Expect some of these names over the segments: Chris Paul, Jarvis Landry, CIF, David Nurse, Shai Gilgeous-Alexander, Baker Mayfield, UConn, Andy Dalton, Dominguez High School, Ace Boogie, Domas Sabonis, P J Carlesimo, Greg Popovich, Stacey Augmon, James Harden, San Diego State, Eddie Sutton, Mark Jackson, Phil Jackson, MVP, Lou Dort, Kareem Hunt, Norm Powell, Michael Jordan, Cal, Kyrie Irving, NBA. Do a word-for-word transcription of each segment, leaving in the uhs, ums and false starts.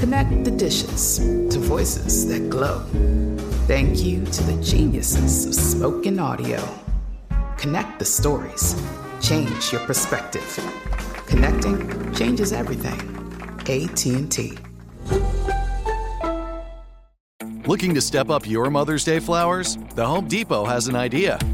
Connect the dishes to voices that glow. Thank you to the geniuses of spoken audio. Connect the stories. Change your perspective. Connecting changes everything. A T and T. Looking to step up your Mother's Day flowers? The Home Depot has an idea.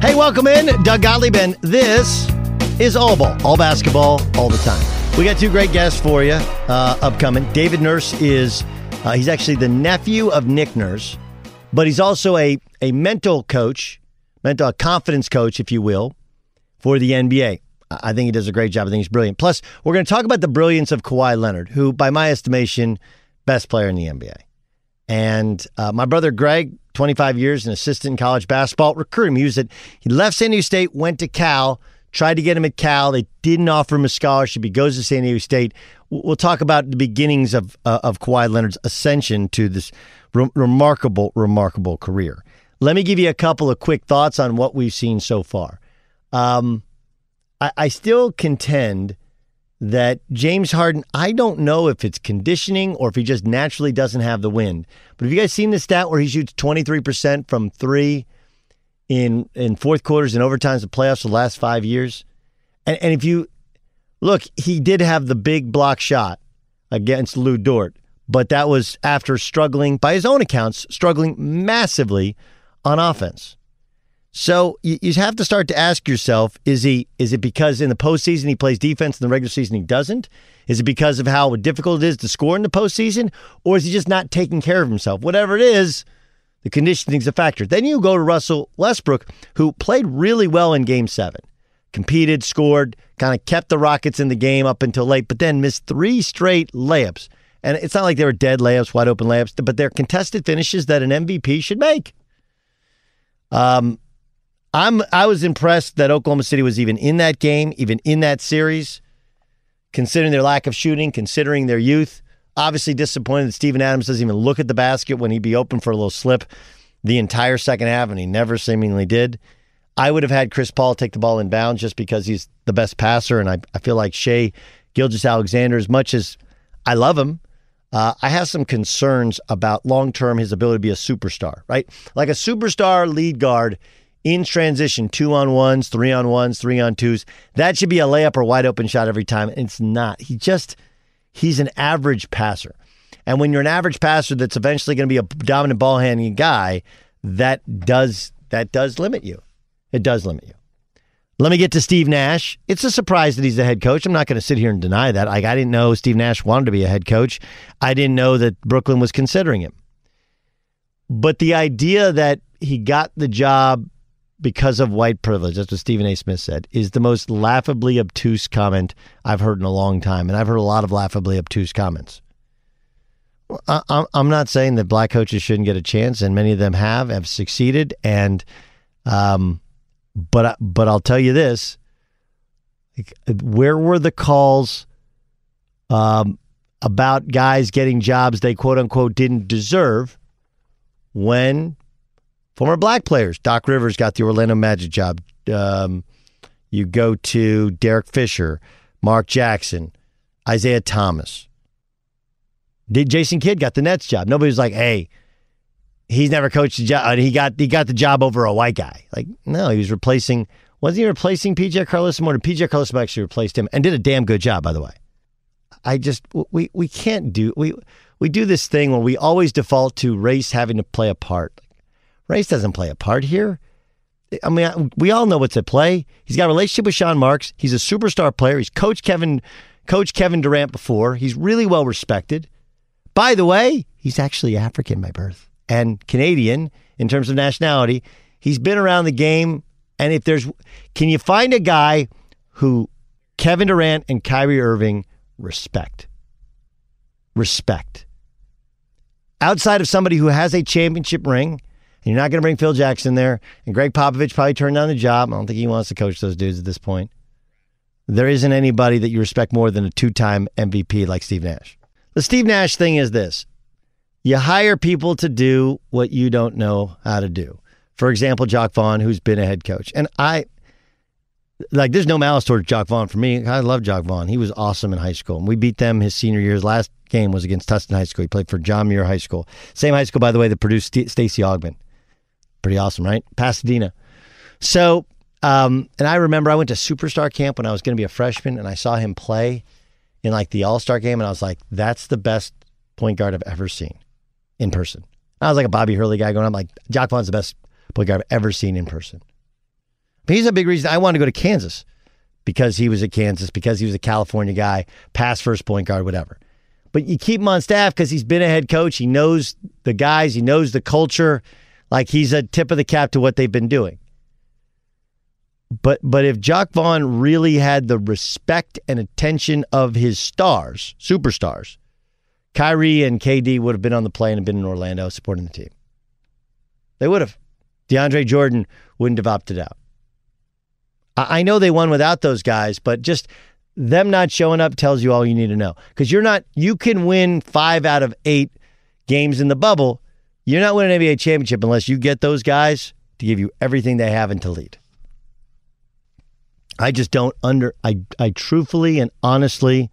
Hey, welcome in. Doug Gottlieb, and this is All Ball, all basketball, all the time. We got two great guests for you uh, upcoming. David Nurse is, uh, he's actually the nephew of Nick Nurse, but he's also a, a mental coach, mental confidence coach, if you will, for the N B A. I think he does a great job. I think he's brilliant. Plus, we're going to talk about the brilliance of Kawhi Leonard, who, by my estimation, best player in the N B A. And uh, my brother Greg, twenty-five years, an assistant in college basketball, recruited him. He was at, he left San Diego State, went to Cal, tried to get him at Cal. They didn't offer him a scholarship. He goes to San Diego State. We'll talk about the beginnings of uh, of Kawhi Leonard's ascension to this re- remarkable, remarkable career. Let me give you a couple of quick thoughts on what we've seen so far. Um, I, I still contend that James Harden, I don't know if it's conditioning or if he just naturally doesn't have the wind. But have you guys seen the stat where he shoots twenty-three percent from three in in fourth quarters and overtimes of playoffs the last five years? And, and if you look, he did have the big block shot against Lou Dort, but that was after struggling, by his own accounts, struggling massively on offense. So you have to start to ask yourself, is he? Is it because in the postseason he plays defense, in the regular season he doesn't? Is it because of how difficult it is to score in the postseason? Or is he just not taking care of himself? Whatever it is, the conditioning's a factor. Then you go to Russell Westbrook, who played really well in Game seven. Competed, scored, kind of kept the Rockets in the game up until late, but then missed three straight layups. And it's not like they were dead layups, wide open layups, but they're contested finishes that an M V P should make. Um... I'm, I was impressed that Oklahoma City was even in that game, even in that series, considering their lack of shooting, considering their youth. Obviously disappointed that Steven Adams doesn't even look at the basket when he'd be open for a little slip the entire second half, and he never seemingly did. I would have had Chris Paul take the ball inbounds just because he's the best passer, and I, I feel like Shai Gilgeous-Alexander, as much as I love him, Uh, I have some concerns about long-term his ability to be a superstar, right? Like a superstar lead guard in transition, two-on-ones, three-on-ones, three-on-twos. That should be a layup or wide-open shot every time. It's not. He just, he's an average passer. And when you're an average passer that's eventually going to be a dominant ball-handling guy, that does that does limit you. It does limit you. Let me get to Steve Nash. It's a surprise that he's the head coach. I'm not going to sit here and deny that. Like, I didn't know Steve Nash wanted to be a head coach. I didn't know that Brooklyn was considering him. But the idea that he got the job because of white privilege, that's what Stephen A. Smith said, is the most laughably obtuse comment I've heard in a long time. And I've heard a lot of laughably obtuse comments. I, I'm not saying that black coaches shouldn't get a chance, and many of them have, have succeeded. And, um, but, but I'll tell you this, where were the calls um, about guys getting jobs they quote unquote didn't deserve when former black players, Doc Rivers got the Orlando Magic job. Um, you go to Derek Fisher, Mark Jackson, Isaiah Thomas. Did Jason Kidd got the Nets job? Nobody was like, "Hey, he's never coached a job. He got he got the job over a white guy." Like, no, he was replacing. Wasn't he replacing P J Carlesimo? Did P J Carlesimo actually replaced him and did a damn good job, by the way? I just we we can't do we. We do this thing where we always default to race having to play a part. Race doesn't play a part here. I mean, we all know what's at play. He's got a relationship with Sean Marks. He's a superstar player. He's coached Kevin, coached Kevin Durant before. He's really well respected. By the way, he's actually African by birth and Canadian in terms of nationality. He's been around the game. And if there's, can you find a guy who Kevin Durant and Kyrie Irving respect? Respect. Outside of somebody who has a championship ring, and you're not going to bring Phil Jackson there, and Greg Popovich probably turned down the job. I don't think he wants to coach those dudes at this point. There isn't anybody that you respect more than a two-time M V P like Steve Nash. The Steve Nash thing is this. You hire people to do what you don't know how to do. For example, Jacque Vaughn, who's been a head coach. And I, like, there's no malice towards Jacque Vaughn for me. I love Jacque Vaughn. He was awesome in high school. And we beat them his senior year's last game was against Tustin High School. He played for John Muir High School. Same high school, by the way, that produced St- Stacey Augmon. Pretty awesome, right? Pasadena. So, um, and I remember I went to Superstar Camp when I was going to be a freshman, and I saw him play in like the All-Star game, and I was like, that's the best point guard I've ever seen in person. I was like a Bobby Hurley guy going, I'm like, Jacque Vaughn's the best point guard I've ever seen in person. But he's a big reason I wanted to go to Kansas, because he was at Kansas, because he was a California guy, past first point guard, whatever. But you keep him on staff because he's been a head coach. He knows the guys. He knows the culture. Like, he's a tip of the cap to what they've been doing. But but if Jacque Vaughn really had the respect and attention of his stars, superstars, Kyrie and K D would have been on the plane and been in Orlando supporting the team. They would have. DeAndre Jordan wouldn't have opted out. I, I know they won without those guys, but just them not showing up tells you all you need to know. Because you're not, you can win five out of eight games in the bubble. You're not winning an N B A championship unless you get those guys to give you everything they have and to lead. I just don't under, I, I truthfully and honestly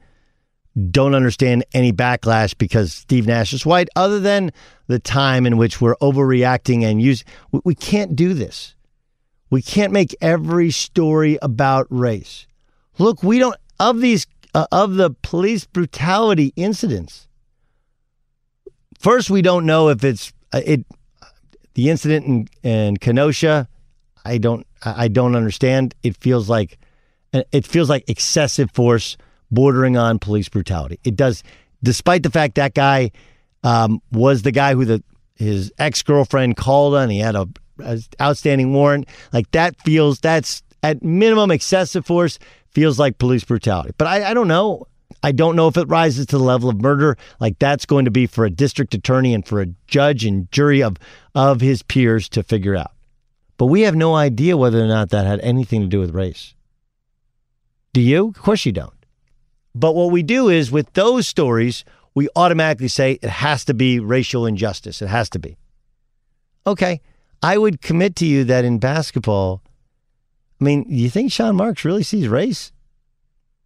don't understand any backlash because Steve Nash is white, other than the time in which we're overreacting and use. We, we can't do this. We can't make every story about race. Look, we don't. Of these, uh, of the police brutality incidents, first, we don't know if it's uh, it. The incident in, in Kenosha, I don't, I don't understand. It feels like, it feels like excessive force bordering on police brutality. It does, despite the fact that guy um, was the guy who the his ex-girlfriend called on. He had a, a outstanding warrant. Like, that feels, that's at minimum excessive force. Feels like police brutality. But I, I don't know. I don't know if it rises to the level of murder. Like, that's going to be for a district attorney and for a judge and jury of, of his peers to figure out. But we have no idea whether or not that had anything to do with race. Do you? Of course you don't. But what we do is, with those stories, we automatically say it has to be racial injustice. It has to be. Okay. I would commit to you that in basketball, I mean, you think Sean Marks really sees race?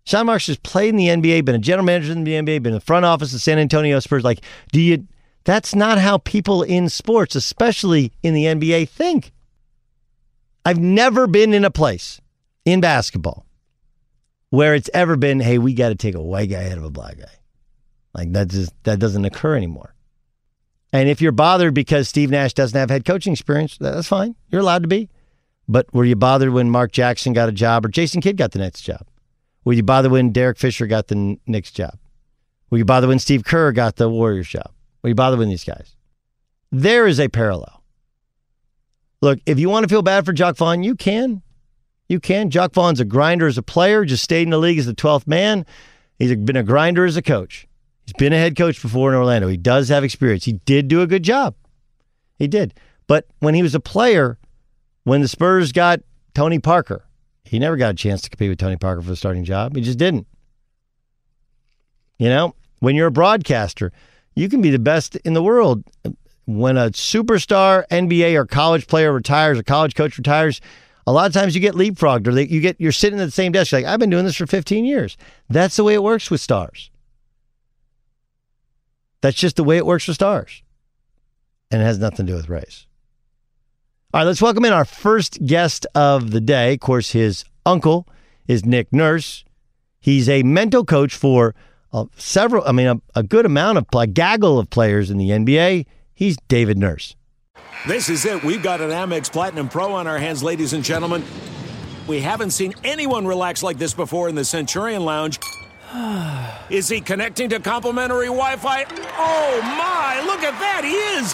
Sean Marks has played in the N B A, been a general manager in the N B A, been in the front office of San Antonio Spurs. Like, do you? That's not how people in sports, especially in the N B A, think. I've never been in a place in basketball where it's ever been, hey, we got to take a white guy out of a black guy. Like, that just, that doesn't occur anymore. And if you're bothered because Steve Nash doesn't have head coaching experience, that's fine. You're allowed to be. But were you bothered when Mark Jackson got a job or Jason Kidd got the next job? Were you bothered when Derek Fisher got the next job? Were you bothered when Steve Kerr got the Warriors job? Were you bothered with these guys? There is a parallel. Look, if you want to feel bad for Jacque Vaughn, you can. You can. Jacque Vaughn's a grinder as a player, just stayed in the league as the twelfth man. He's been a grinder as a coach. He's been a head coach before in Orlando. He does have experience. He did do a good job. He did. But when he was a player, when the Spurs got Tony Parker, he never got a chance to compete with Tony Parker for the starting job. He just didn't. You know, when you're a broadcaster, you can be the best in the world. When a superstar N B A or college player retires, a college coach retires, a lot of times you get leapfrogged, or they, you get, you're sitting at the same desk. You're like, I've been doing this for fifteen years. That's the way it works with stars. That's just the way it works with stars. And it has nothing to do with race. All right, let's welcome in our first guest of the day. Of course, his uncle is Nick Nurse. He's a mental coach for uh, several, I mean, a, a good amount of, a gaggle of players in the N B A. He's David Nurse. This is it. We've got an Amex Platinum Pro on our hands, ladies and gentlemen. We haven't seen anyone relax like this before in the Centurion Lounge. Is he connecting to complimentary Wi-Fi? Oh, my. Look at that. He is.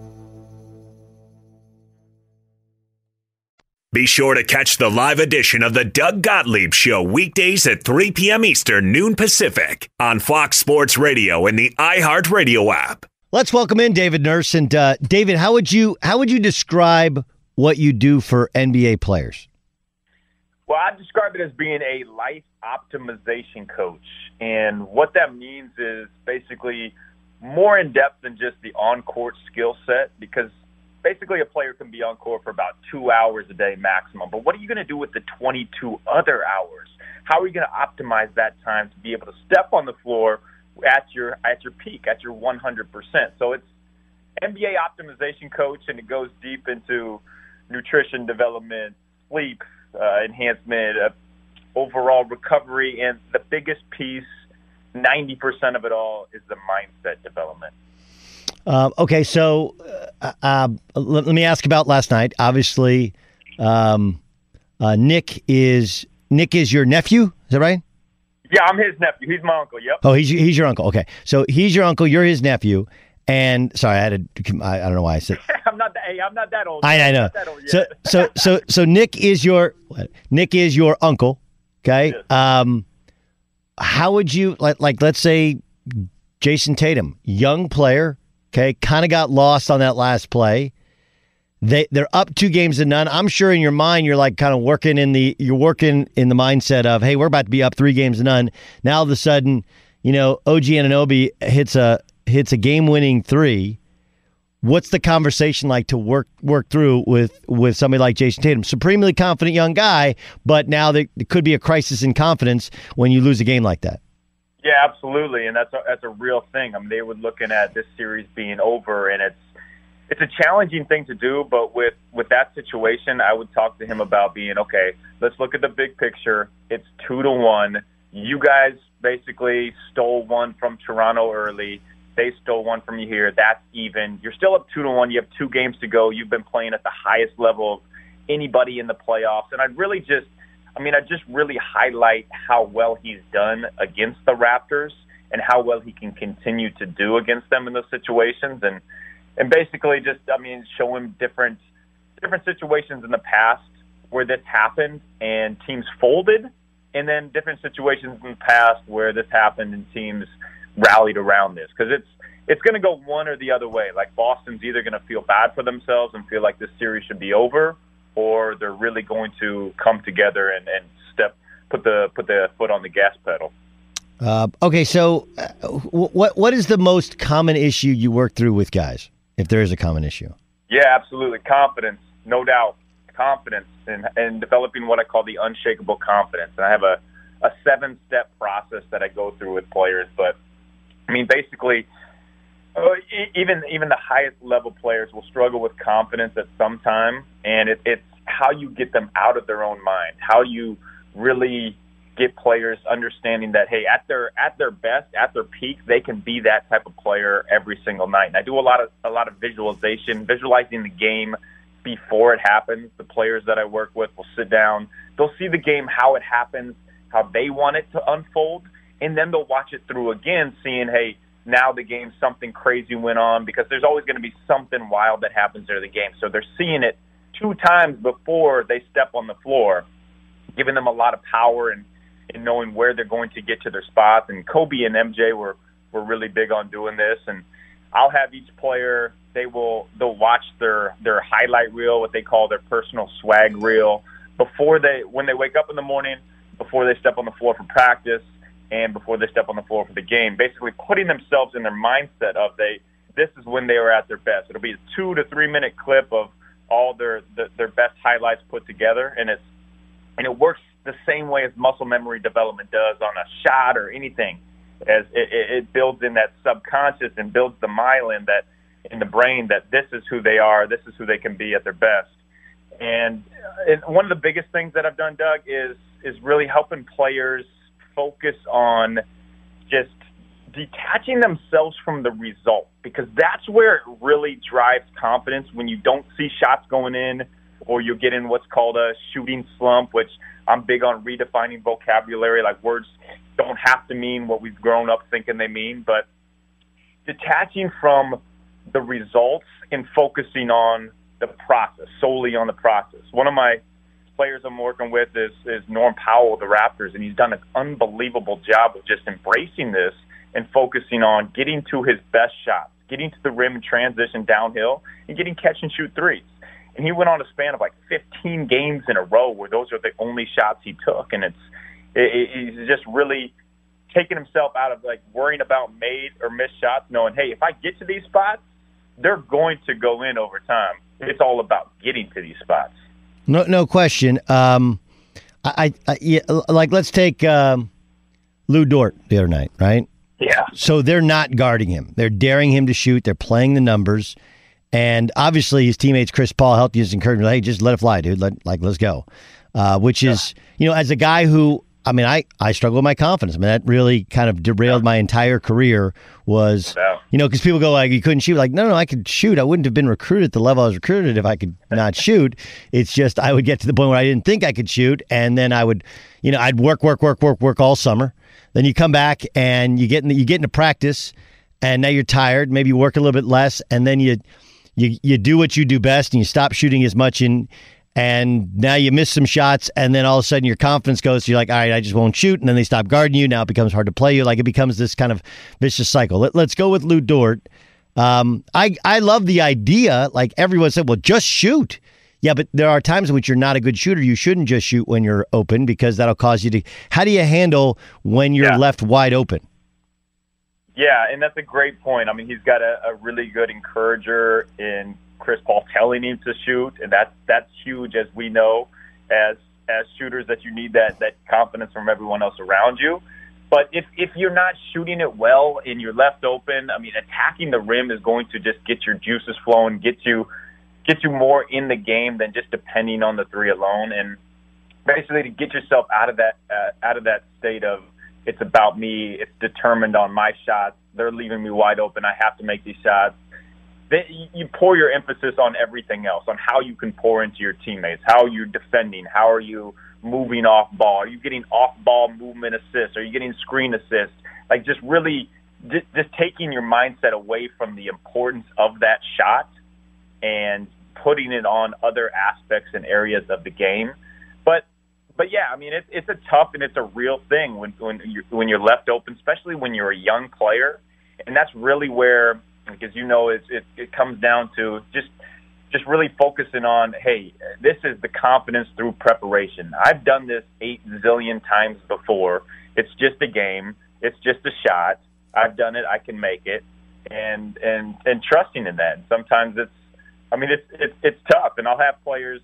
Be sure to catch the live edition of the Doug Gottlieb Show weekdays at three p.m. Eastern, noon Pacific on Fox Sports Radio and the iHeartRadio app. Let's welcome in David Nurse. And uh, David, how would you how would you describe what you do for N B A players? Well, I describe it as being a life optimization coach. And what that means is basically more in depth than just the on-court skill set, because basically, a player can be on court for about two hours a day maximum. But what are you going to do with the twenty-two other hours? how are you going to optimize that time to be able to step on the floor at your at your peak, at your one hundred percent? So it's N B A optimization coach, and it goes deep into nutrition development, sleep uh, enhancement, uh, overall recovery, and the biggest piece, ninety percent of it all, is the mindset development. Uh, okay, so uh, uh, let, let me ask about last night. Obviously, um, uh, Nick is Nick is your nephew. Is that right? Yeah, I'm his nephew. He's my uncle. Yep. Oh, he's he's your uncle. Okay, so he's your uncle. You're his nephew. And sorry, I had to. I, I don't know why I said. I'm not. That, hey, I'm not that old. I, I know. That old so so so so Nick is your Nick is your uncle. Okay. Yes. Um, how would you like like let's say Jason Tatum, young player. Okay, kind of got lost on that last play. They they're up two games to none. I'm sure in your mind you're like kind of working in the you're working in the mindset of, hey, we're about to be up three games to none. Now all of a sudden, you know, O G Anunoby hits a hits a game winning three. What's the conversation like to work work through with with somebody like Jason Tatum, supremely confident young guy, but now there could be a crisis in confidence when you lose a game like that. Yeah, absolutely, and that's a, that's a real thing. I mean, they were looking at this series being over, and it's it's a challenging thing to do, but with, with that situation, I would talk to him about being, okay, let's look at the big picture. It's two to one. You guys basically stole one from Toronto early. They stole one from you here. That's even. You're still up two to one. You have two games to go. You've been playing at the highest level of anybody in the playoffs, and I'd really just I mean, I just really highlight how well he's done against the Raptors and how well he can continue to do against them in those situations. And and basically just, I mean, show him different different situations in the past where this happened and teams folded, and then different situations in the past where this happened and teams rallied around this. Because it's, it's going to go one or the other way. Like, Boston's either going to feel bad for themselves and feel like this series should be over, or they're really going to come together and, and step put the put the foot on the gas pedal. Uh, okay, so uh, what what is the most common issue you work through with guys, if there is a common issue? Yeah, absolutely, confidence, no doubt, confidence, and and developing what I call the unshakable confidence. And I have a, a seven step process that I go through with players, but I mean basically. Uh, even even the highest level players will struggle with confidence at some time, and it, it's how you get them out of their own mind, how you really get players understanding that, hey, at their at their best, at their peak, they can be that type of player every single night. And I do a lot of a lot of visualization, visualizing the game before it happens. The players that I work with will sit down, they'll see the game, how it happens, how they want it to unfold, and then they'll watch it through again, seeing, hey, now the game, something crazy went on, because there's always going to be something wild that happens during the game. So they're seeing it two times before they step on the floor, giving them a lot of power and, and knowing where they're going to get to their spots. And Kobe and M J were, were really big on doing this. And I'll have each player, they will they'll watch their, their highlight reel, what they call their personal swag reel, before they when they wake up in the morning, before they step on the floor for practice, and before they step on the floor for the game, basically putting themselves in their mindset of they this is when they were at their best. It'll be a two to three minute clip of all their the, their best highlights put together, and it's and it works the same way as muscle memory development does on a shot or anything, as it, it builds in that subconscious and builds the myelin that in the brain that this is who they are, this is who they can be at their best. And, and one of the biggest things that I've done, Doug, is is really helping players focus on just detaching themselves from the result, because that's where it really drives confidence, when you don't see shots going in, or you get in what's called a shooting slump, which I'm big on redefining vocabulary. Like, words don't have to mean what we've grown up thinking they mean, but detaching from the results and focusing on the process, solely on the process. One of my players I'm working with is, is Norm Powell of the Raptors, and he's done an unbelievable job of just embracing this and focusing on getting to his best shots, getting to the rim and transition downhill, and getting catch-and-shoot threes. And he went on a span of like fifteen games in a row where those are the only shots he took, and it's it, it, he's just really taking himself out of like worrying about made or missed shots, knowing, hey, if I get to these spots, they're going to go in over time. It's all about getting to these spots. No, no question. Um, I, I yeah, like let's take um, Lou Dort the other night, right? Yeah. So they're not guarding him. They're daring him to shoot. They're playing the numbers. And obviously his teammates, Chris Paul, helped his encouragement. Hey, just let it fly, dude. Let, like, let's go. Uh, which yeah. is, you know, as a guy who, I mean, I, I struggle with my confidence. I mean, that really kind of derailed yeah. my entire career was, yeah. you know, because people go like, you couldn't shoot. Like, no, no, I could shoot. I wouldn't have been recruited at the level I was recruited if I could not shoot. It's just I would get to the point where I didn't think I could shoot. And then I would, you know, I'd work, work, work, work, work all summer. Then you come back and you get in the, you get into practice, and now you're tired. Maybe you work a little bit less, and then you you you do what you do best, and you stop shooting as much. And and now you miss some shots, and then all of a sudden your confidence goes. So you're like, all right, I just won't shoot. And then they stop guarding you. Now it becomes hard to play you. Like it becomes this kind of vicious cycle. Let, let's go with Lou Dort. Um, I I love the idea. Like everyone said, well, just shoot. Yeah, but there are times in which you're not a good shooter. You shouldn't just shoot when you're open because that'll cause you to... How do you handle when you're yeah. left wide open? Yeah, and that's a great point. I mean, he's got a, a really good encourager in Chris Paul telling him to shoot, and that's that's huge, as we know, as as shooters, that you need that, that confidence from everyone else around you. But if, if you're not shooting it well and you're left open, I mean, attacking the rim is going to just get your juices flowing, get you... get you more in the game than just depending on the three alone, and basically to get yourself out of that uh, out of that state of it's about me, it's determined on my shots, they're leaving me wide open, I have to make these shots. Then you pour your emphasis on everything else, on how you can pour into your teammates, how you're defending, how are you moving off ball, are you getting off ball movement assists, are you getting screen assists, like just really just, just taking your mindset away from the importance of that shot and putting it on other aspects and areas of the game. But, but yeah, I mean, it's it's a tough and it's a real thing when when you're, when you're left open, especially when you're a young player. And that's really where, because you know, it's, it it comes down to just just really focusing on, hey, this is the confidence through preparation. I've done this eight zillion times before. It's just a game. It's just a shot. I've done it. I can make it. And and and trusting in that. Sometimes it's I mean, it's, it's it's tough, and I'll have players.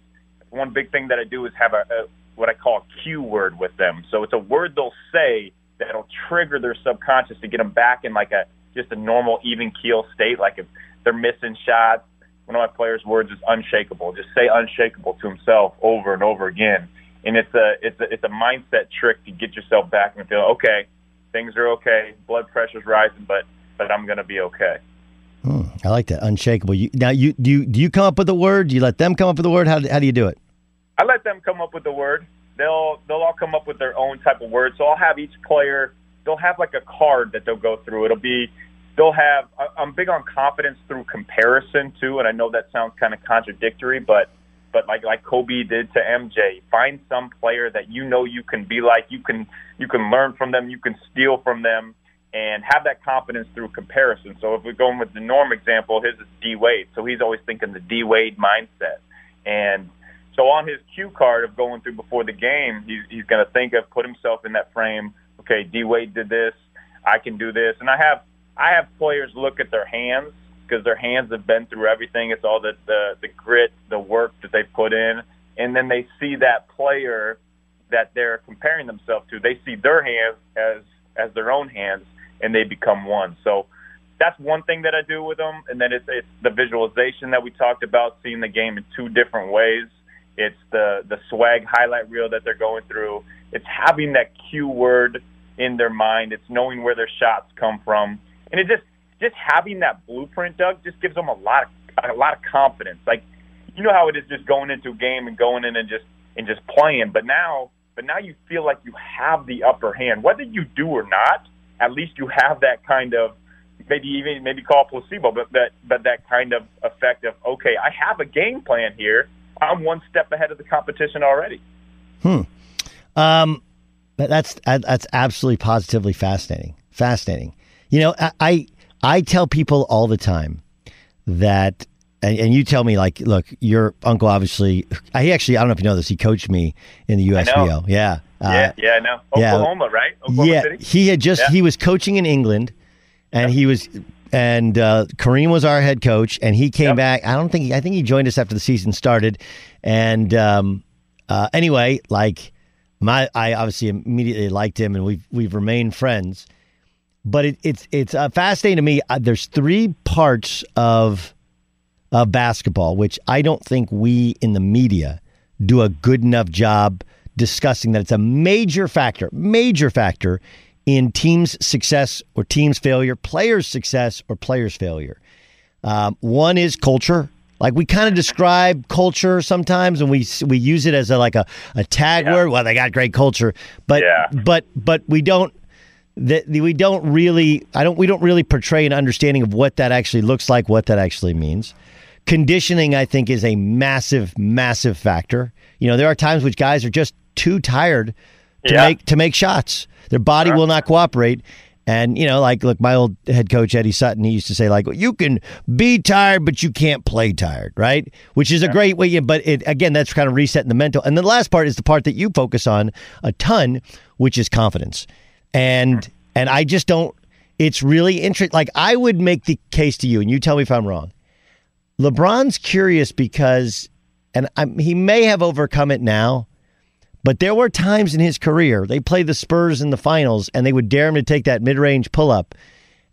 One big thing that I do is have a, a what I call a cue word with them. So it's a word they'll say that'll trigger their subconscious to get them back in like a just a normal even keel state. Like if they're missing shots, one of my players' words is unshakable. Just say unshakable to himself over and over again, and it's a it's a, it's a mindset trick to get yourself back and feel okay, things are okay, blood pressure's rising, but but I'm gonna be okay. Hmm, I like that, unshakable. You, now, you do you, do you come up with the word? Do you let them come up with the word? How, how do you do it? I let them come up with the word. They'll they'll all come up with their own type of word. So I'll have each player. They'll have like a card that they'll go through. It'll be they'll have. I'm big on confidence through comparison too, and I know that sounds kind of contradictory, but but like like Kobe did to M J, find some player that you know you can be like. You can you can learn from them. You can steal from them. And have that confidence through comparison. So if we're going with the Norm example, his is D-Wade. So he's always thinking the D-Wade mindset. And so on his cue card of going through before the game, he's, he's going to think of, put himself in that frame, okay, D-Wade did this, I can do this. And I have I have players look at their hands because their hands have been through everything. It's all the, the, the grit, the work that they put in. And then they see that player that they're comparing themselves to. They see their hands as, as their own hands. And they become one. So that's one thing that I do with them. And then it's, it's the visualization that we talked about, seeing the game in two different ways. It's the, the swag highlight reel that they're going through. It's having that cue word in their mind. It's knowing where their shots come from. And it just just having that blueprint, Doug, just gives them a lot of, a lot of confidence. Like, you know how it is just going into a game and going in and just and just playing. But now, but now you feel like you have the upper hand, whether you do or not. At least you have that kind of maybe even maybe call placebo, but that but that kind of effect of, okay, I have a game plan here. I'm one step ahead of the competition already. Hmm. Um. That's that's absolutely positively fascinating. Fascinating. You know, I I, I tell people all the time that, and, and you tell me like, look, your uncle obviously. He actually, I don't know if you know this. He coached me in the U S B O. Yeah. Uh, yeah, yeah, I know. Oklahoma, yeah, right? Oklahoma yeah, City? He had just yeah. he was coaching in England, and yep. he was, and uh, Kareem was our head coach, and he came yep. back. I don't think he, I think he joined us after the season started, and um, uh, anyway, like My, I obviously immediately liked him, and we've we've remained friends. But it, it's it's uh, fascinating to me. Uh, there's three parts of of basketball which I don't think we in the media do a good enough job discussing. That it's a major factor, major factor in teams' success or teams' failure, players' success or players' failure. Um, one is culture. Like, we kind of describe culture sometimes, and we we use it as a, like a, a tag yeah. word. Well, they got great culture, but yeah. but but we don't that we don't really I don't we don't really portray an understanding of what that actually looks like, what that actually means. Conditioning, I think, is a massive massive factor. You know, there are times which guys are just too tired to yeah. make to make shots. Their body sure. will not cooperate. And, you know, like, look, my old head coach, Eddie Sutton, he used to say, like, well, you can be tired, but you can't play tired, right? Which is yeah. a great way, but it, again, that's kind of resetting the mental. And the last part is the part that you focus on a ton, which is confidence. And mm-hmm. and I just don't, it's really interesting. Like, I would make the case to you, and you tell me if I'm wrong. LeBron's curious because, and I'm, he may have overcome it now, but there were times in his career, they played the Spurs in the finals, and they would dare him to take that mid-range pull-up,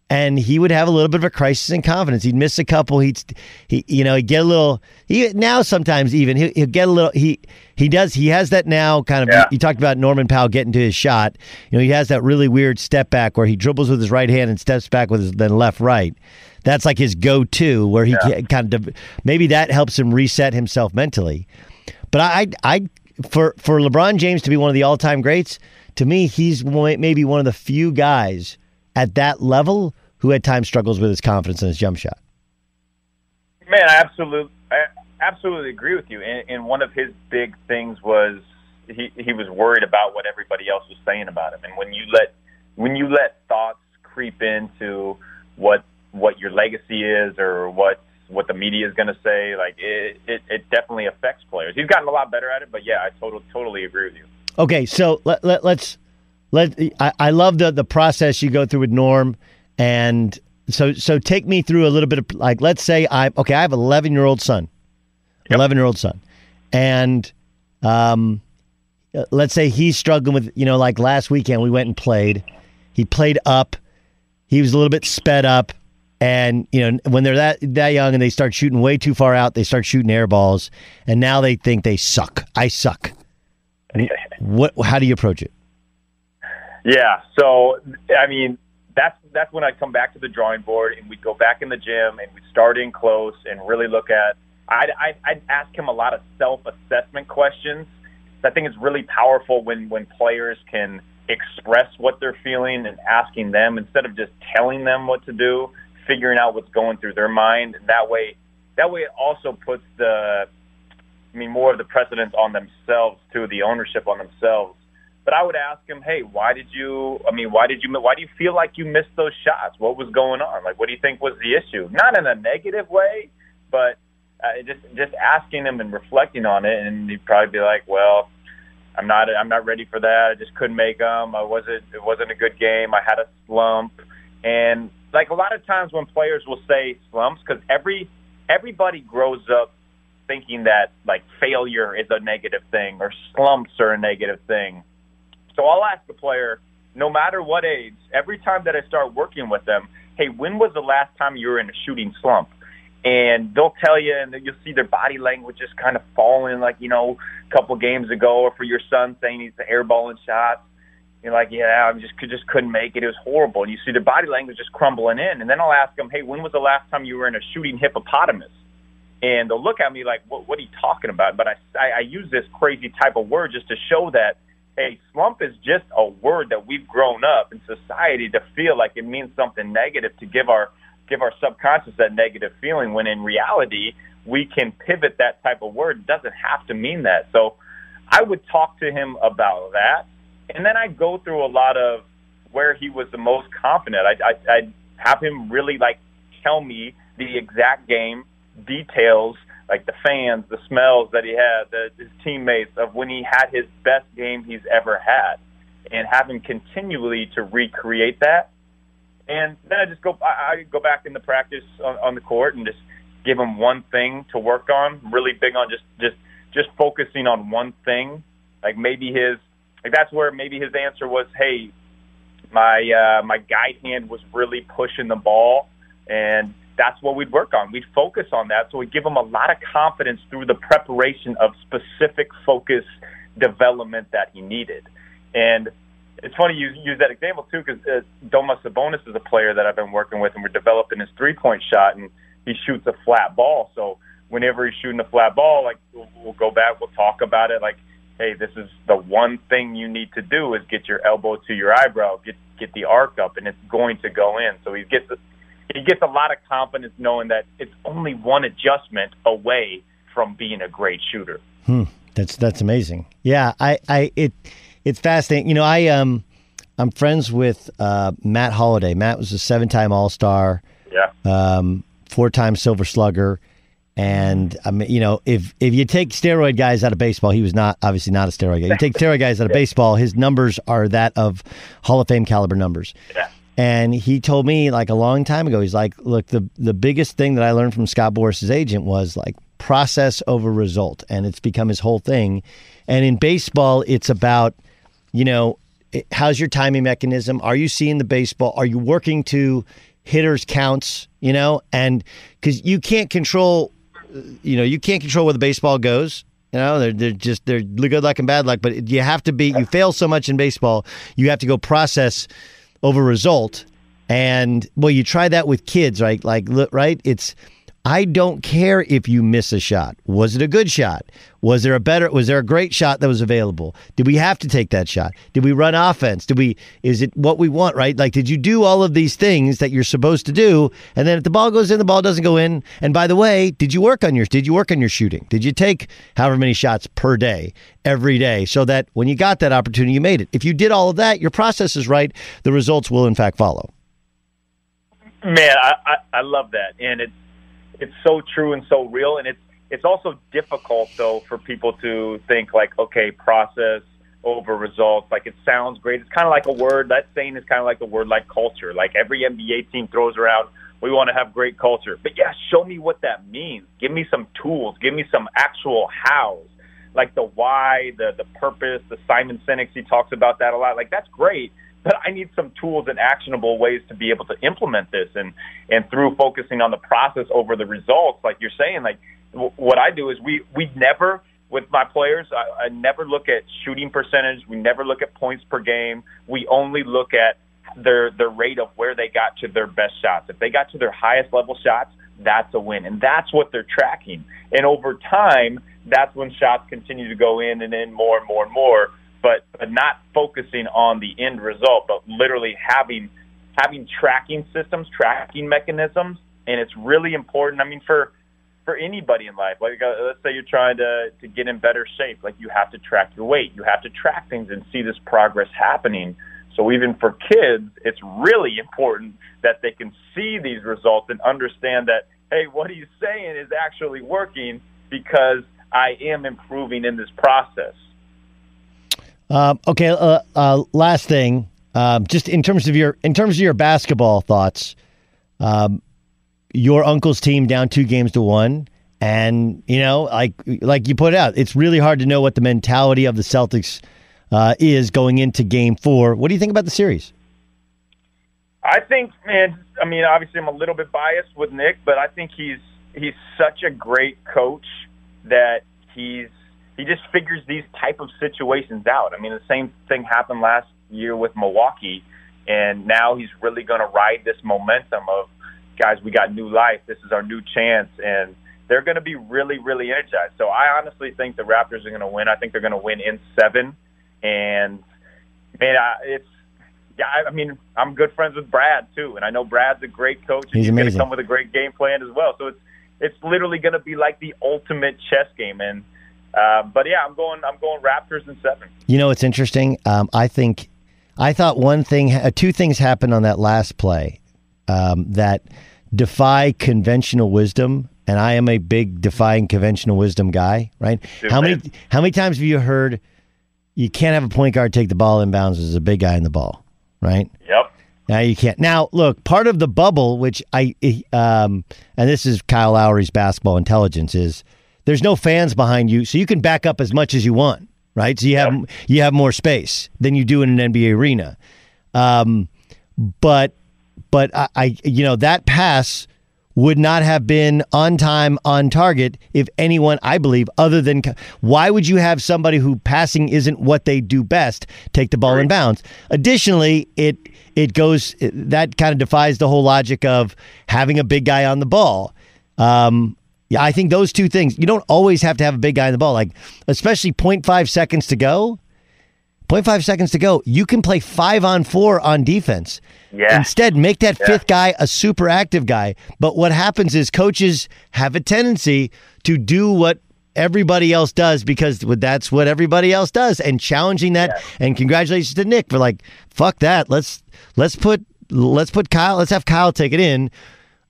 and he would have a little bit of a crisis in confidence. He'd miss a couple. He'd, he, you know, he'd get a little. He now sometimes even he'll, he'll get a little. He he does. He has that now. Kind of. Yeah. You, you talked about Norman Powell getting to his shot. You know, he has that really weird step back where he dribbles with his right hand and steps back with his then left right. That's like his go-to where he yeah. kind of maybe that helps him reset himself mentally. But I I. For for LeBron James to be one of the all-time greats, to me, he's maybe one of the few guys at that level who at times struggles with his confidence in his jump shot. Man, I absolutely, I absolutely agree with you. And, and one of his big things was he, he was worried about what everybody else was saying about him. And when you let when you let thoughts creep into what what your legacy is or what. what the media is going to say, like it, it, it definitely affects players. He's gotten a lot better at it, but yeah, I totally, totally agree with you. Okay. So let, let, let's, let, I, I love the, the process you go through with Norm. And so, so take me through a little bit of like, let's say I, okay, I have an eleven year old son, yep. eleven year old son. And, um, let's say he's struggling with, you know, like last weekend we went and played, he played up, he was a little bit sped up. And, you know, when they're that that young and they start shooting way too far out, they start shooting air balls, and now they think they suck. I suck. What? How do you approach it? Yeah, so, I mean, that's that's when I come back to the drawing board, and we go back in the gym, and we start in close and really look at – I'd, I'd, I'd ask him a lot of self-assessment questions. I think it's really powerful when, when players can express what they're feeling and asking them instead of just telling them what to do. Figuring out what's going through their mind, and that way, that way it also puts the, I mean, more of the precedence on themselves too, the ownership on themselves. But I would ask him, hey, why did you? I mean, why did you? Why do you feel like you missed those shots? What was going on? Like, what do you think was the issue? Not in a negative way, but uh, just just asking him and reflecting on it, and he'd probably be like, well, I'm not, I'm not ready for that. I just couldn't make them. I wasn't. It wasn't a good game. I had a slump, and. Like a lot of times when players will say slumps, because every everybody grows up thinking that like failure is a negative thing or slumps are a negative thing. So I'll ask the player, no matter what age, every time that I start working with them, hey, when was the last time you were in a shooting slump? And they'll tell you, and you'll see their body language just kind of falling, like, you know, a couple games ago, or for your son saying he's the airballing shots. You're like, yeah, I just just couldn't make it. It was horrible. And you see the body language just crumbling in. And then I'll ask them, hey, when was the last time you were in a shooting hippopotamus? And they'll look at me like, what, what are you talking about? But I, I, I use this crazy type of word just to show that, hey, slump is just a word that we've grown up in society to feel like it means something negative, to give our give our subconscious that negative feeling, when in reality we can pivot that type of word. It doesn't have to mean that. So I would talk to him about that. And then I go through a lot of where he was the most confident. I, I, I'd have him really, like, tell me the exact game details, like the fans, the smells that he had, the, his teammates, of when he had his best game he's ever had, and have him continually to recreate that. And then I just go I, I go back in the practice on, on the court and just give him one thing to work on. I'm really big on just, just, just focusing on one thing, like maybe his – like that's where maybe his answer was, hey, my uh, my guide hand was really pushing the ball, and that's what we'd work on. We'd focus on that, so we'd give them a lot of confidence through the preparation of specific focus development that he needed. And it's funny you use that example, too, because uh, Domas Sabonis is a player that I've been working with, and we're developing his three-point shot, and he shoots a flat ball. So whenever he's shooting a flat ball, like we'll, we'll go back, we'll talk about it, like, hey, this is the one thing you need to do is get your elbow to your eyebrow, get get the arc up, and it's going to go in. So he gets a, he gets a lot of confidence knowing that it's only one adjustment away from being a great shooter. Hmm. That's that's amazing. Yeah, I, I it it's fascinating. You know, I um I'm friends with uh, Matt Holliday. Matt was a seven-time All-Star, yeah, um, four-time Silver Slugger. And I mean, you know, if if you take steroid guys out of baseball, he was not obviously not a steroid guy. You take steroid guys out of baseball, his numbers are that of Hall of Fame caliber numbers. Yeah. And he told me like a long time ago, he's like, look, the the biggest thing that I learned from Scott Boris's agent was like process over result, and it's become his whole thing. And in baseball, it's about, you know, it, how's your timing mechanism? Are you seeing the baseball? Are you working to hitters counts? You know, and because you can't control. You know, you can't control where the baseball goes. You know, they're they're just they're good luck and bad luck. But you have to be. You fail so much in baseball, you have to go process over result. And well, you try that with kids, right? Like, right? It's I don't care if you miss a shot. Was it a good shot? Was there a better? Was there a great shot that was available? Did we have to take that shot? Did we run offense? Did we? Is it what we want? Right? Like, did you do all of these things that you're supposed to do? And then if the ball goes in, the ball doesn't go in. And by the way, did you work on your? Did you work on your shooting? Did you take however many shots per day, every day, so that when you got that opportunity, you made it? If you did all of that, your process is right. The results will in fact follow. Man, I I, I love that, and it's it's so true and so real, and it's. It's also difficult, though, for people to think like, okay, process over results. Like, it sounds great. It's kind of like a word. That saying is kind of like a word like culture. Like, every N B A team throws around, we want to have great culture. But, yeah, show me what that means. Give me some tools. Give me some actual hows, like the why, the, the purpose, the Simon Sinek, he talks about that a lot. Like, that's great, but I need some tools and actionable ways to be able to implement this. And, and through focusing on the process over the results, like you're saying, like, what I do is we, we never, with my players, I, I never look at shooting percentage. We never look at points per game. We only look at their their rate of where they got to their best shots. If they got to their highest level shots, that's a win. And that's what they're tracking. And over time, that's when shots continue to go in and in more and more and more, but, but not focusing on the end result, but literally having having tracking systems, tracking mechanisms. And it's really important. I mean, for – for anybody in life, like uh, let's say you're trying to, to get in better shape, like you have to track your weight, you have to track things and see this progress happening. So even for kids, it's really important that they can see these results and understand that, hey, what he's saying is actually working because I am improving in this process. Uh, okay, uh, uh, last thing, uh, just in terms of your in terms of your basketball thoughts. Um, Your uncle's team down two games to one, and you know, like like you put out, it's really hard to know what the mentality of the Celtics uh, is going into Game Four. What do you think about the series? I think, man. I mean, obviously, I'm a little bit biased with Nick, but I think he's he's such a great coach that he's he just figures these type of situations out. I mean, the same thing happened last year with Milwaukee, and now he's really going to ride this momentum of, guys, we got new life. This is our new chance, and they're going to be really, really energized. So I honestly think the Raptors are going to win. I think they're going to win in seven. And man, I, it's yeah. I mean, I'm good friends with Brad too, and I know Brad's a great coach. He's, he's going to come with a great game plan as well. So it's it's literally going to be like the ultimate chess game. And uh, but yeah, I'm going. I'm going Raptors in seven. You know, it's interesting. Um, I think I thought one thing, uh, two things happened on that last play. Um, that defy conventional wisdom, and I am a big defying conventional wisdom guy, right? Dude, how many man. how many times have you heard you can't have a point guard take the ball inbounds as a big guy in the ball, right? Yep. Now you can't. Now look, part of the bubble, which I um, and this is Kyle Lowry's basketball intelligence, is there's no fans behind you, so you can back up as much as you want. right? So you have yeah. you have more space than you do in an N B A arena. Um, but but I, I you know that pass would not have been on time, on target if anyone, I believe, other than why would you have somebody who passing isn't what they do best take the ball right. in bounds? Additionally, it it goes that kind of defies the whole logic of having a big guy on the ball. Um, yeah, I think those two things. You don't always have to have a big guy on the ball, like especially point five seconds to go. point five seconds to go. You can play five on four on defense. Yeah. Instead, make that yeah. fifth guy a super active guy. But what happens is coaches have a tendency to do what everybody else does because that's what everybody else does. And challenging that. Yeah. And congratulations to Nick for like, fuck that. Let's let's put let's put Kyle. Let's have Kyle take it in.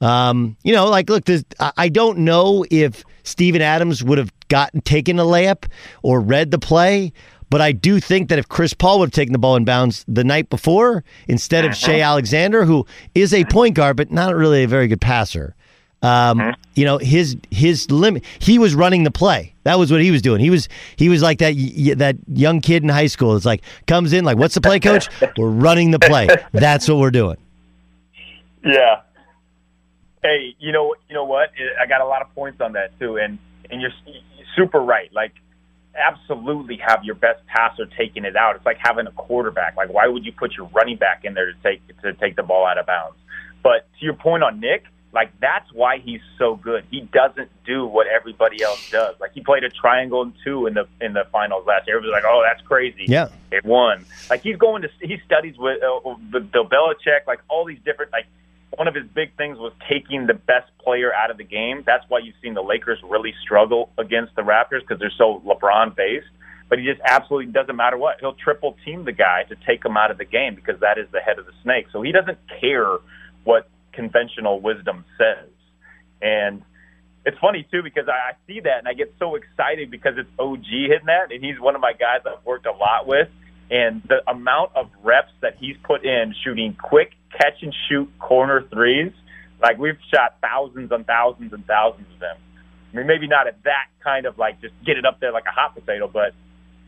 Um, you know, like, look, this, I don't know if Steven Adams would have gotten taken a layup or read the play. But I do think that if Chris Paul would have taken the ball in bounds the night before, instead of uh-huh. Shea Alexander, who is a point guard but not really a very good passer, um, uh-huh. you know his his limit. He was running the play. That was what he was doing. He was he was like that that young kid in high school. It's like comes in like, what's the play, coach? We're running the play. That's what we're doing. Yeah. Hey, you know you know what? I got a lot of points on that too, and and you're, you're super right. Like. Absolutely have your best passer taking it out. It's like having a quarterback. Like, why would you put your running back in there to take to take the ball out of bounds? But to your point on Nick, like, that's why he's so good. He doesn't do what everybody else does. Like, he played a triangle and two in the in the finals last year. Everybody's like, oh, that's crazy. Yeah, it won. Like, he's going to he studies with uh, with Bill Belichick. Like, all these different like. One of his big things was taking the best player out of the game. That's why you've seen the Lakers really struggle against the Raptors because they're so LeBron-based. But he just absolutely doesn't matter what. He'll triple-team the guy to take him out of the game because that is the head of the snake. So he doesn't care what conventional wisdom says. And it's funny, too, because I see that and I get so excited because it's O G hitting that, and he's one of my guys I've worked a lot with. And the amount of reps that he's put in shooting quick catch-and-shoot corner threes, like we've shot thousands and thousands and thousands of them. I mean, maybe not at that kind of like just get it up there like a hot potato, but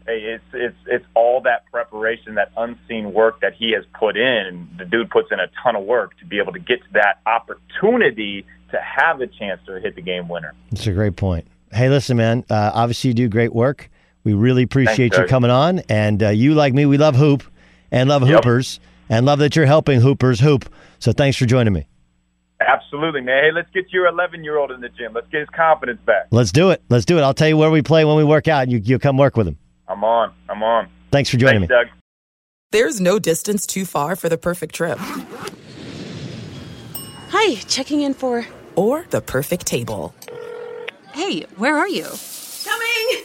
hey, it's it's it's all that preparation, that unseen work that he has put in. And the dude puts in a ton of work to be able to get to that opportunity to have the chance to hit the game winner. That's a great point. Hey, listen, man, uh, obviously you do great work. We really appreciate Thanks, you coming on. And uh, you, like me, we love hoop and love yep. hoopers. And love that you're helping hoopers hoop. So thanks for joining me. Absolutely, man. Hey, let's get your eleven-year-old in the gym. Let's get his confidence back. Let's do it. Let's do it. I'll tell you where we play when we work out. You, you'll come work with him. I'm on. I'm on. Thanks for joining thanks, me. Doug. There's no distance too far for the perfect trip. Hi, checking in for... Or the perfect table. Hey, where are you? Coming!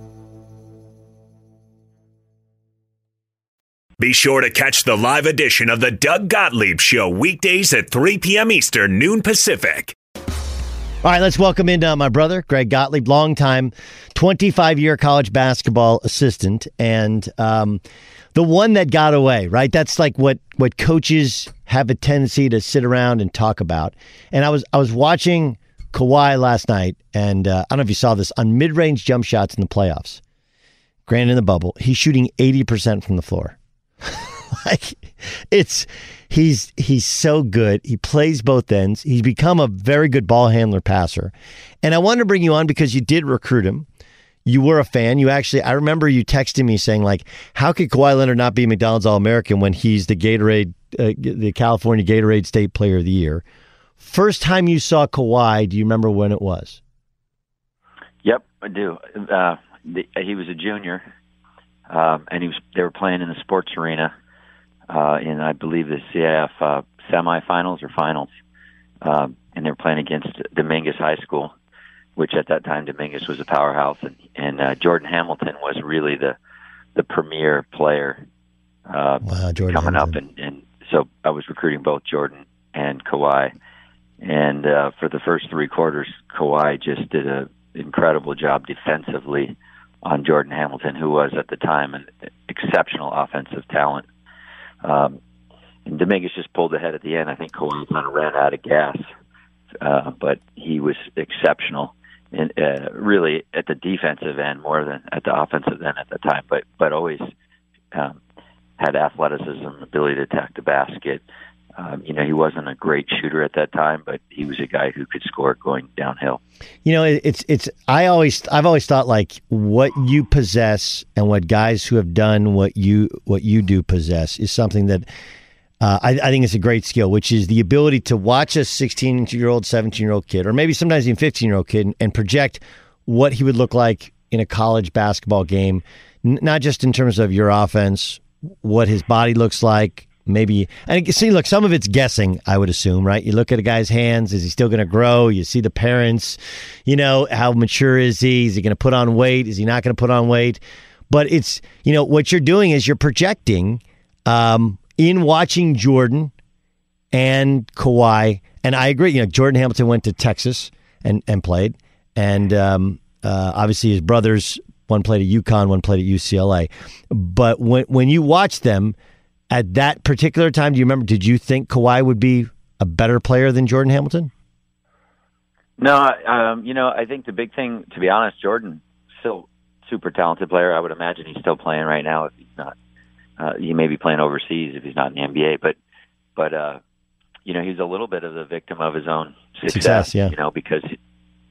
Be sure to catch the live edition of the Doug Gottlieb Show weekdays at three p.m. Eastern, noon Pacific. All right, let's welcome in uh, my brother, Greg Gottlieb, longtime twenty-five-year college basketball assistant, and um, the one that got away, right? That's like what, what coaches have a tendency to sit around and talk about. And I was I was watching Kawhi last night, and uh, I don't know if you saw this, on mid-range jump shots in the playoffs. Granted, in the bubble, he's shooting eighty percent from the floor. Like, it's he's he's so good. He plays both ends. He's become a very good ball handler passer. And I wanted to bring you on because you did recruit him. You were a fan. You actually, I remember you texting me saying, like, how could Kawhi Leonard not be McDonald's All-American when he's the Gatorade, uh, the California Gatorade State Player of the Year? First time you saw Kawhi, do you remember when it was? Yep, I do. Uh, the, he was a junior. Um, and he was, they were playing in the sports arena uh, in, I believe, the C I F uh, semifinals or finals. Um, and they were playing against Dominguez High School, which at that time Dominguez was a powerhouse. And, and uh, Jordan Hamilton was really the the premier player uh, wow, Jordan coming Hamilton. up. And, and so I was recruiting both Jordan and Kawhi. And uh, for the first three quarters, Kawhi just did an incredible job defensively on Jordan Hamilton, who was at the time an exceptional offensive talent. Um, and Dominguez just pulled ahead at the end. I think Kawhi kind of ran out of gas, uh, but he was exceptional, and uh, really at the defensive end more than at the offensive end at the time, but, but always um, had athleticism, ability to attack the basket. Um, you know, he wasn't a great shooter at that time, but he was a guy who could score going downhill. You know, it's it's. I always I've always thought like what you possess and what guys who have done what you what you do possess is something that uh, I, I think it's a great skill, which is the ability to watch a sixteen-year-old, seventeen-year-old kid, or maybe sometimes even fifteen-year-old kid, and, and project what he would look like in a college basketball game, n- not just in terms of your offense, what his body looks like. Maybe, and see, look, some of it's guessing, I would assume, right? You look at a guy's hands. Is he still going to grow? You see the parents, you know, how mature is he? Is he going to put on weight? Is he not going to put on weight? But it's, you know, what you're doing is you're projecting um, in watching Jordan and Kawhi. And I agree, you know, Jordan Hamilton went to Texas and, and played. And um, uh, obviously his brothers, one played at UConn, one played at U C L A. But when when you watch them, at that particular time, do you remember, did you think Kawhi would be a better player than Jordan Hamilton? No, um, you know, I think the big thing, to be honest, Jordan, still super talented player. I would imagine he's still playing right now if he's not. Uh, he may be playing overseas if he's not in the N B A. But, but uh, you know, he's a little bit of the victim of his own success, success yeah. you know, because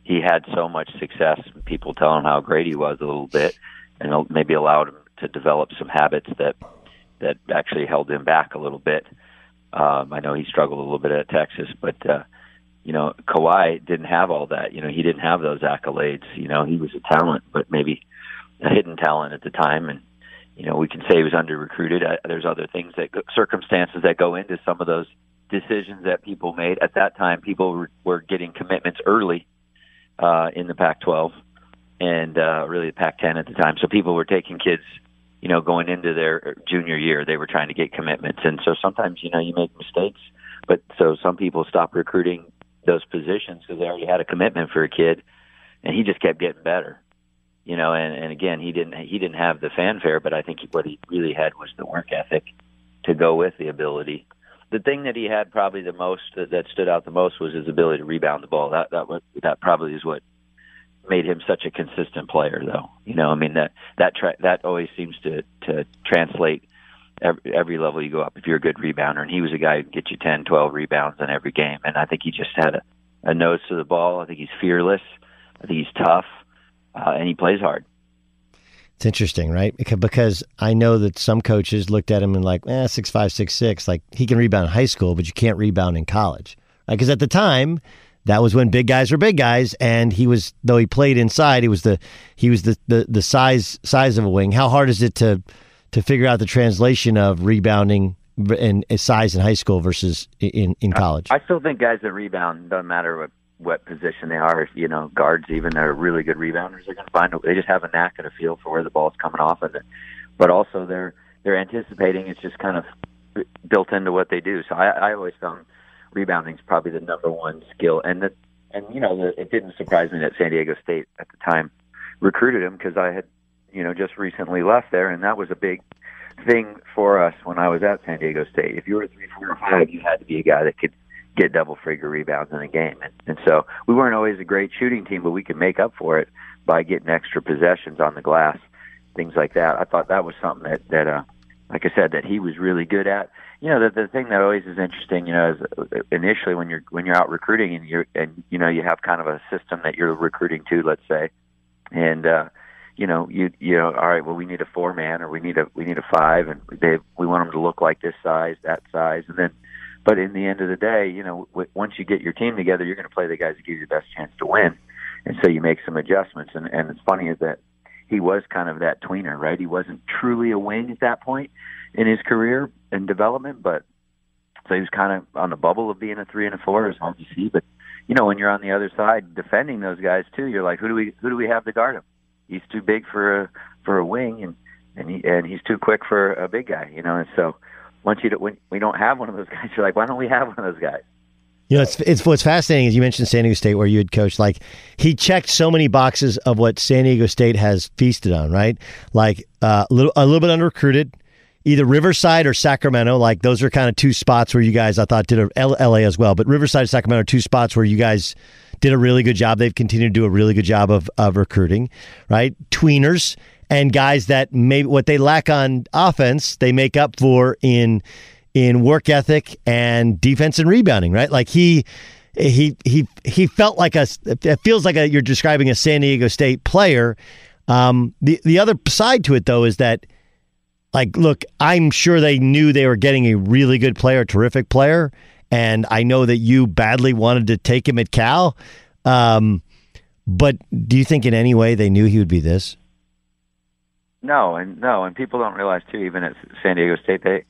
he had so much success. People tell him how great he was a little bit and maybe allowed him to develop some habits that – that actually held him back a little bit. Um, I know he struggled a little bit at Texas, but, uh, you know, Kawhi didn't have all that. You know, he didn't have those accolades. You know, he was a talent, but maybe a hidden talent at the time. And, you know, we can say he was under-recruited. Uh, there's other things, that circumstances that go into some of those decisions that people made. At that time, people were getting commitments early uh, in the Pac twelve and uh, really the Pac ten at the time. So people were taking kids, you know, going into their junior year, they were trying to get commitments. And so sometimes, you know, you make mistakes. But so some people stopped recruiting those positions because they already had a commitment for a kid, and he just kept getting better. You know, and, and again, he didn't he didn't have the fanfare, but I think what he really had was the work ethic to go with the ability. The thing that he had probably the most that, that stood out the most was his ability to rebound the ball. That that was, that probably is what made him such a consistent player, though. You know, I mean that that tra- that always seems to to translate every, every level you go up. If you're a good rebounder, and he was a guy who could get you ten, twelve rebounds in every game, and I think he just had a, a nose to the ball. I think he's fearless. I think he's tough. Uh, and he plays hard. It's interesting, right? Because I know that some coaches looked at him and like, eh, six five, six six. Like he can rebound in high school, but you can't rebound in college. Because right? At the time, that was when big guys were big guys, and he was though he played inside, he was the he was the, the, the size size of a wing. How hard is it to to figure out the translation of rebounding and size in high school versus in in college? I, I still think guys that rebound doesn't matter what. what position they are, you know, guards even that are really good rebounders are going to find, they just have a knack and a feel for where the ball's coming off of it. But also they're, they're anticipating, it's just kind of built into what they do. So I, I always found rebounding is probably the number one skill. And, the, and you know, the, it didn't surprise me that San Diego State at the time recruited him because I had, you know, just recently left there, and that was a big thing for us when I was at San Diego State. If you were three, four, or five, you had to be a guy that could get double-figure rebounds in a game. And, and so we weren't always a great shooting team, but we could make up for it by getting extra possessions on the glass, things like that. I thought that was something that, that uh, like I said, that he was really good at. You know, the, the thing that always is interesting, you know, is initially when you're when you're out recruiting and, you're, and you know, you have kind of a system that you're recruiting to, let's say, and, uh, you know, you you know, all right, well, we need a four-man or we need a we need a five, and they, we want them to look like this size, that size, and then but in the end of the day, you know, w- once you get your team together, you're going to play the guys that give you the best chance to win. And so you make some adjustments. And, and it's funny is that he was kind of that tweener, right? He wasn't truly a wing at that point in his career and development, but so he was kind of on the bubble of being a three and a four, as hard to see. But, you know, when you're on the other side defending those guys too, you're like, who do we, who do we have to guard him? He's too big for a, for a wing and, and he, and he's too quick for a big guy, you know? And so, Once you do, when we don't have one of those guys, you're like, why don't we have one of those guys? You know, it's, it's what's fascinating is you mentioned San Diego State where you had coached. Like, he checked so many boxes of what San Diego State has feasted on, right? Like uh, a little, a little bit under-recruited, either Riverside or Sacramento. Like those are kind of two spots where you guys, I thought, did a, L A as well, but Riverside, Sacramento are two spots where you guys did a really good job. They've continued to do a really good job of of recruiting, right? Tweeners. And guys that maybe what they lack on offense, they make up for in in work ethic and defense and rebounding, right? Like he he he he felt like a it feels like a, you're describing a San Diego State player. Um, the the other side to it though is that, like, look, I'm sure they knew they were getting a really good player, a terrific player, and I know that you badly wanted to take him at Cal. Um, but do you think in any way they knew he would be this? No, and no, and people don't realize too. Even at San Diego State, they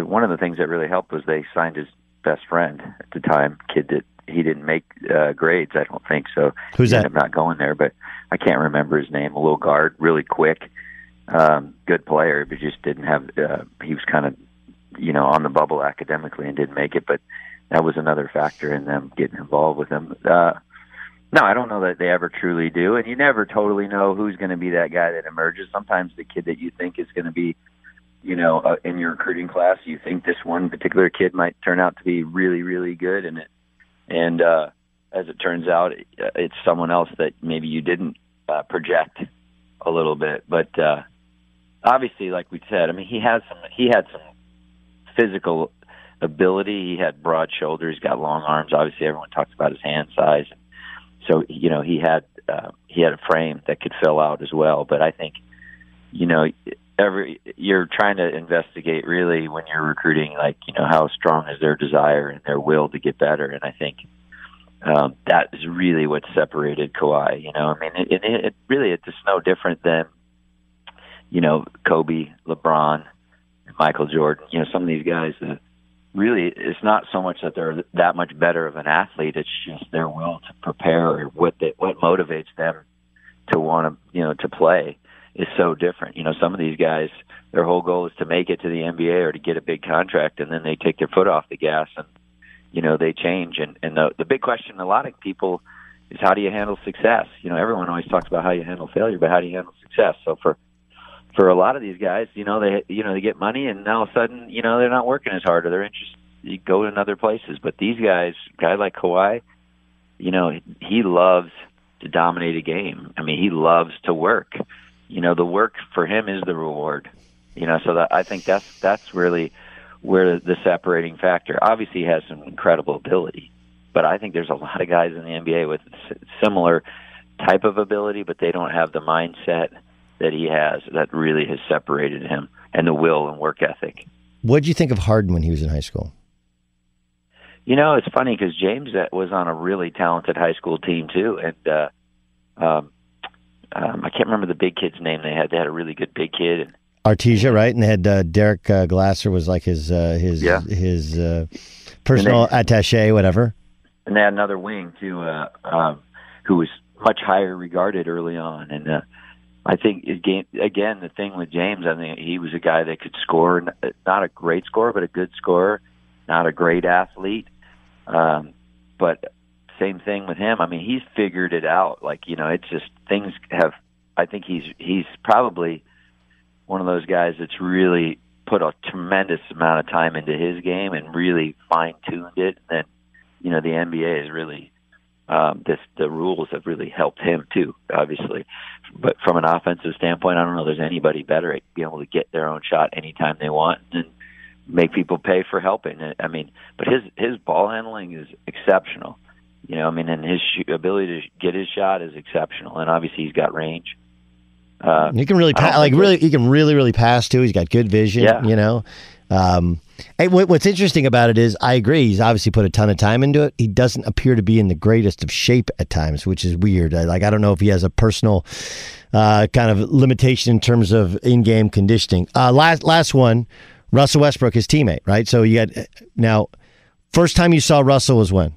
one of the things that really helped was they signed his best friend at the time, kid that he didn't make uh, grades. I don't think so. Who's that? I'm not going there, but I can't remember his name. A little guard, really quick, um, good player, but just didn't have. Uh, he was kind of, you know, on the bubble academically and didn't make it. But that was another factor in them getting involved with him. Uh, No, I don't know that they ever truly do, and you never totally know who's going to be that guy that emerges. Sometimes the kid that you think is going to be, you know, uh, in your recruiting class, you think this one particular kid might turn out to be really, really good, and it, and uh, as it turns out, it, it's someone else that maybe you didn't uh, project a little bit. But uh, obviously, like we said, I mean, he has some, he had some physical ability. He had broad shoulders, got long arms. Obviously, everyone talks about his hand size. So, you know, he had uh, he had a frame that could fill out as well. But I think, you know, every you're trying to investigate really when you're recruiting, like, you know, how strong is their desire and their will to get better. And I think um, that is really what separated Kawhi. You know, I mean, it, it, it really it's just no different than you know, Kobe, LeBron, Michael Jordan, you know, some of these guys that really, it's not so much that they're that much better of an athlete. It's just their will to prepare, or what they, what motivates them to want to, you know, to play is so different. You know, some of these guys, their whole goal is to make it to the N B A or to get a big contract, and then they take their foot off the gas and, you know, they change. And, and the, the big question a lot of people is, how do you handle success? You know, everyone always talks about how you handle failure, but how do you handle success? So for For a lot of these guys, you know, they you know they get money, and all of a sudden, you know, they're not working as hard, or they're interested. You go in other places. But these guys, a guy like Kawhi, you know, he loves to dominate a game. I mean, he loves to work. You know, the work for him is the reward. You know, so that, I think that's that's really where the separating factor. Obviously, he has some incredible ability, but I think there's a lot of guys in the N B A with similar type of ability, but they don't have the mindset that he has that really has separated him, and the will and work ethic. What did you think of Harden when he was in high school? You know, it's funny because James was on a really talented high school team too, and uh, um, um, I can't remember the big kid's name they had. They had a really good big kid, and Artesia, right? And they had uh, Derek uh, Glasser was like his uh, his yeah. his uh, personal they, attaché, whatever. And they had another wing too, uh, um, who was much higher regarded early on, and. Uh, I think, again, the thing with James, I think he was a guy that could score, not a great scorer, but a good scorer, not a great athlete. Um, but same thing with him. I mean, he's figured it out. Like, you know, it's just things have, I think he's he's probably one of those guys that's really put a tremendous amount of time into his game and really fine-tuned it. And, you know, the N B A is really... Um, this, the rules have really helped him too, obviously. But from an offensive standpoint, I don't know there's anybody better at being able to get their own shot anytime they want and make people pay for helping. I mean, but his his ball handling is exceptional. You know, I mean, and his sh- ability to get his shot is exceptional. And obviously, he's got range. Uh, he can really pa- like really he can really really pass too. He's got good vision. Yeah. You know. Um, and what's interesting about it is, I agree, he's obviously put a ton of time into it. He doesn't appear to be in the greatest of shape at times, which is weird. I, like, I don't know if he has a personal uh, kind of limitation in terms of in-game conditioning. Uh, last last one, Russell Westbrook, his teammate, right? So you had, now, first time you saw Russell was when?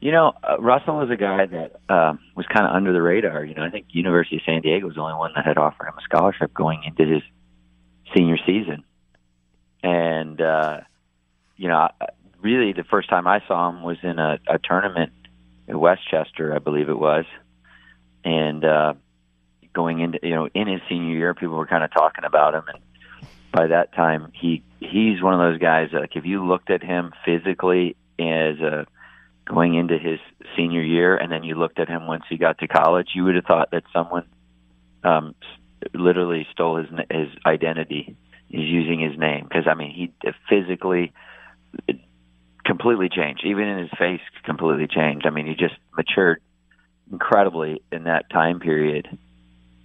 You know, uh, Russell was a guy that uh, was kind of under the radar. You know, I think University of San Diego was the only one that had offered him a scholarship going into his senior season. And, uh, you know, really the first time I saw him was in a, a tournament in Westchester, I believe it was. And uh, going into, you know, in his senior year, people were kind of talking about him. And by that time, he he's one of those guys that, like, if you looked at him physically as a, going into his senior year, and then you looked at him once he got to college, you would have thought that someone um, literally stole his his identity. He's using his name because, I mean, he physically completely changed. Even in his face, completely changed. I mean, he just matured incredibly in that time period,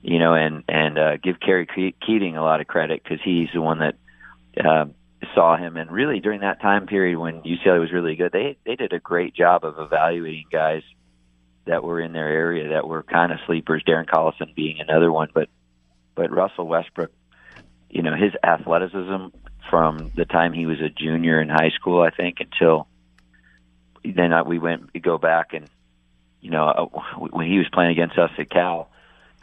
you know, and, and uh, give Kerry Keating a lot of credit because he's the one that uh, saw him. And really during that time period when U C L A was really good, they, they did a great job of evaluating guys that were in their area that were kind of sleepers, Darren Collison being another one. But, but Russell Westbrook, you know, his athleticism from the time he was a junior in high school, I think, until then we went we go back and, you know, when he was playing against us at Cal,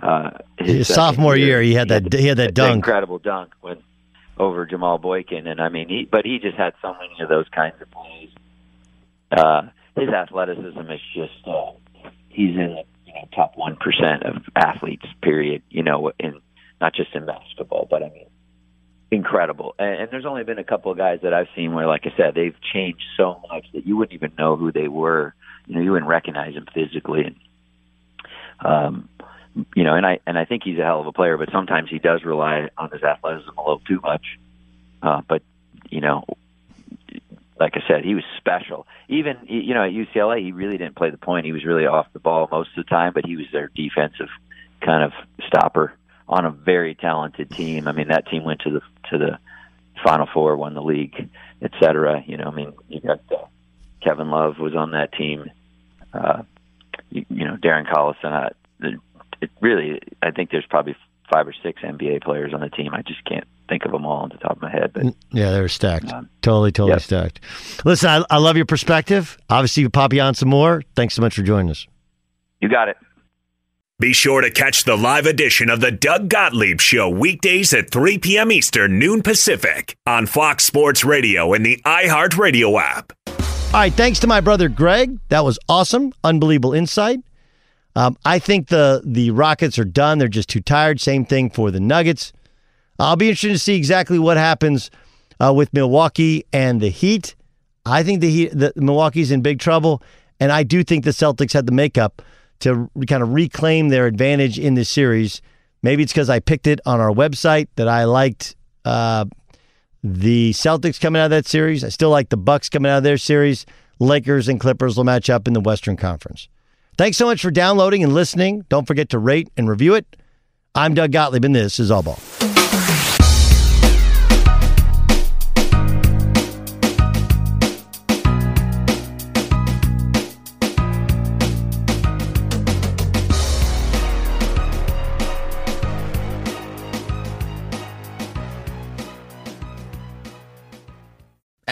uh, his, his sophomore year, year, he had that he had that dunk, incredible dunk with over Jamal Boykin, and I mean, he, but he just had so many of those kinds of plays. Uh, his athleticism is just uh, he's in the, you know, top one percent of athletes, period. You know, in not just in basketball, but I mean. Incredible. And, and there's only been a couple of guys that I've seen where, like I said, they've changed so much that you wouldn't even know who they were. You know, you wouldn't recognize them physically. And, um, you know, and I and I think he's a hell of a player, but sometimes he does rely on his athleticism a little too much. Uh, but, you know, like I said, he was special. Even, you know, at U C L A, he really didn't play the point. He was really off the ball most of the time, but he was their defensive kind of stopper on a very talented team. I mean, that team went to the to the Final Four, won the league, et cetera. You know, I mean, you got uh, Kevin Love was on that team. Uh, you, you know, Darren Collison. Uh, it really, I think there's probably five or six N B A players on the team. I just can't think of them all on the top of my head. But yeah, they were stacked. Um, totally, totally yep. stacked. Listen, I, I love your perspective. Obviously, we'll pop you on some more. Thanks so much for joining us. You got it. Be sure to catch the live edition of the Doug Gottlieb Show weekdays at three p.m. Eastern, noon Pacific on Fox Sports Radio and the iHeartRadio app. All right, thanks to my brother Greg. That was awesome. Unbelievable insight. Um, I think the, the Rockets are done. They're just too tired. Same thing for the Nuggets. I'll be interested to see exactly what happens uh, with Milwaukee and the Heat. I think the Heat, the Milwaukee's in big trouble, and I do think the Celtics had the makeup to re- kind of reclaim their advantage in this series. Maybe it's because I picked it on our website that I liked uh, the Celtics coming out of that series. I still like the Bucks coming out of their series. Lakers and Clippers will match up in the Western Conference. Thanks so much for downloading and listening. Don't forget to rate and review it. I'm Doug Gottlieb, and this is All Ball.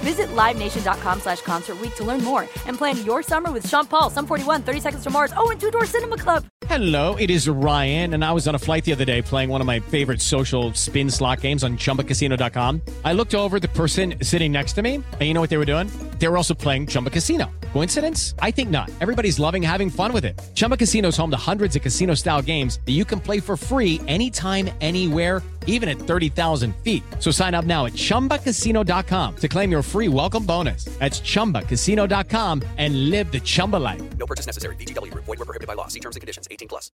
Visit LiveNation.com slash Concert Week to learn more and plan your summer with Sean Paul, Sum forty-one, thirty Seconds to Mars, oh, and Two Door Cinema Club. Hello, it is Ryan, and I was on a flight the other day playing one of my favorite social spin slot games on Chumba Casino dot com. I looked over at the person sitting next to me, and you know what they were doing? They were also playing Chumba Casino. Coincidence? I think not. Everybody's loving having fun with it. Chumba Casino is home to hundreds of casino-style games that you can play for free anytime, anywhere, even at thirty thousand feet. So sign up now at Chumba Casino dot com to claim your free welcome bonus. That's Chumba Casino dot com and live the Chumba life. No purchase necessary. V G W. Void where prohibited by law. See terms and conditions. eighteen plus.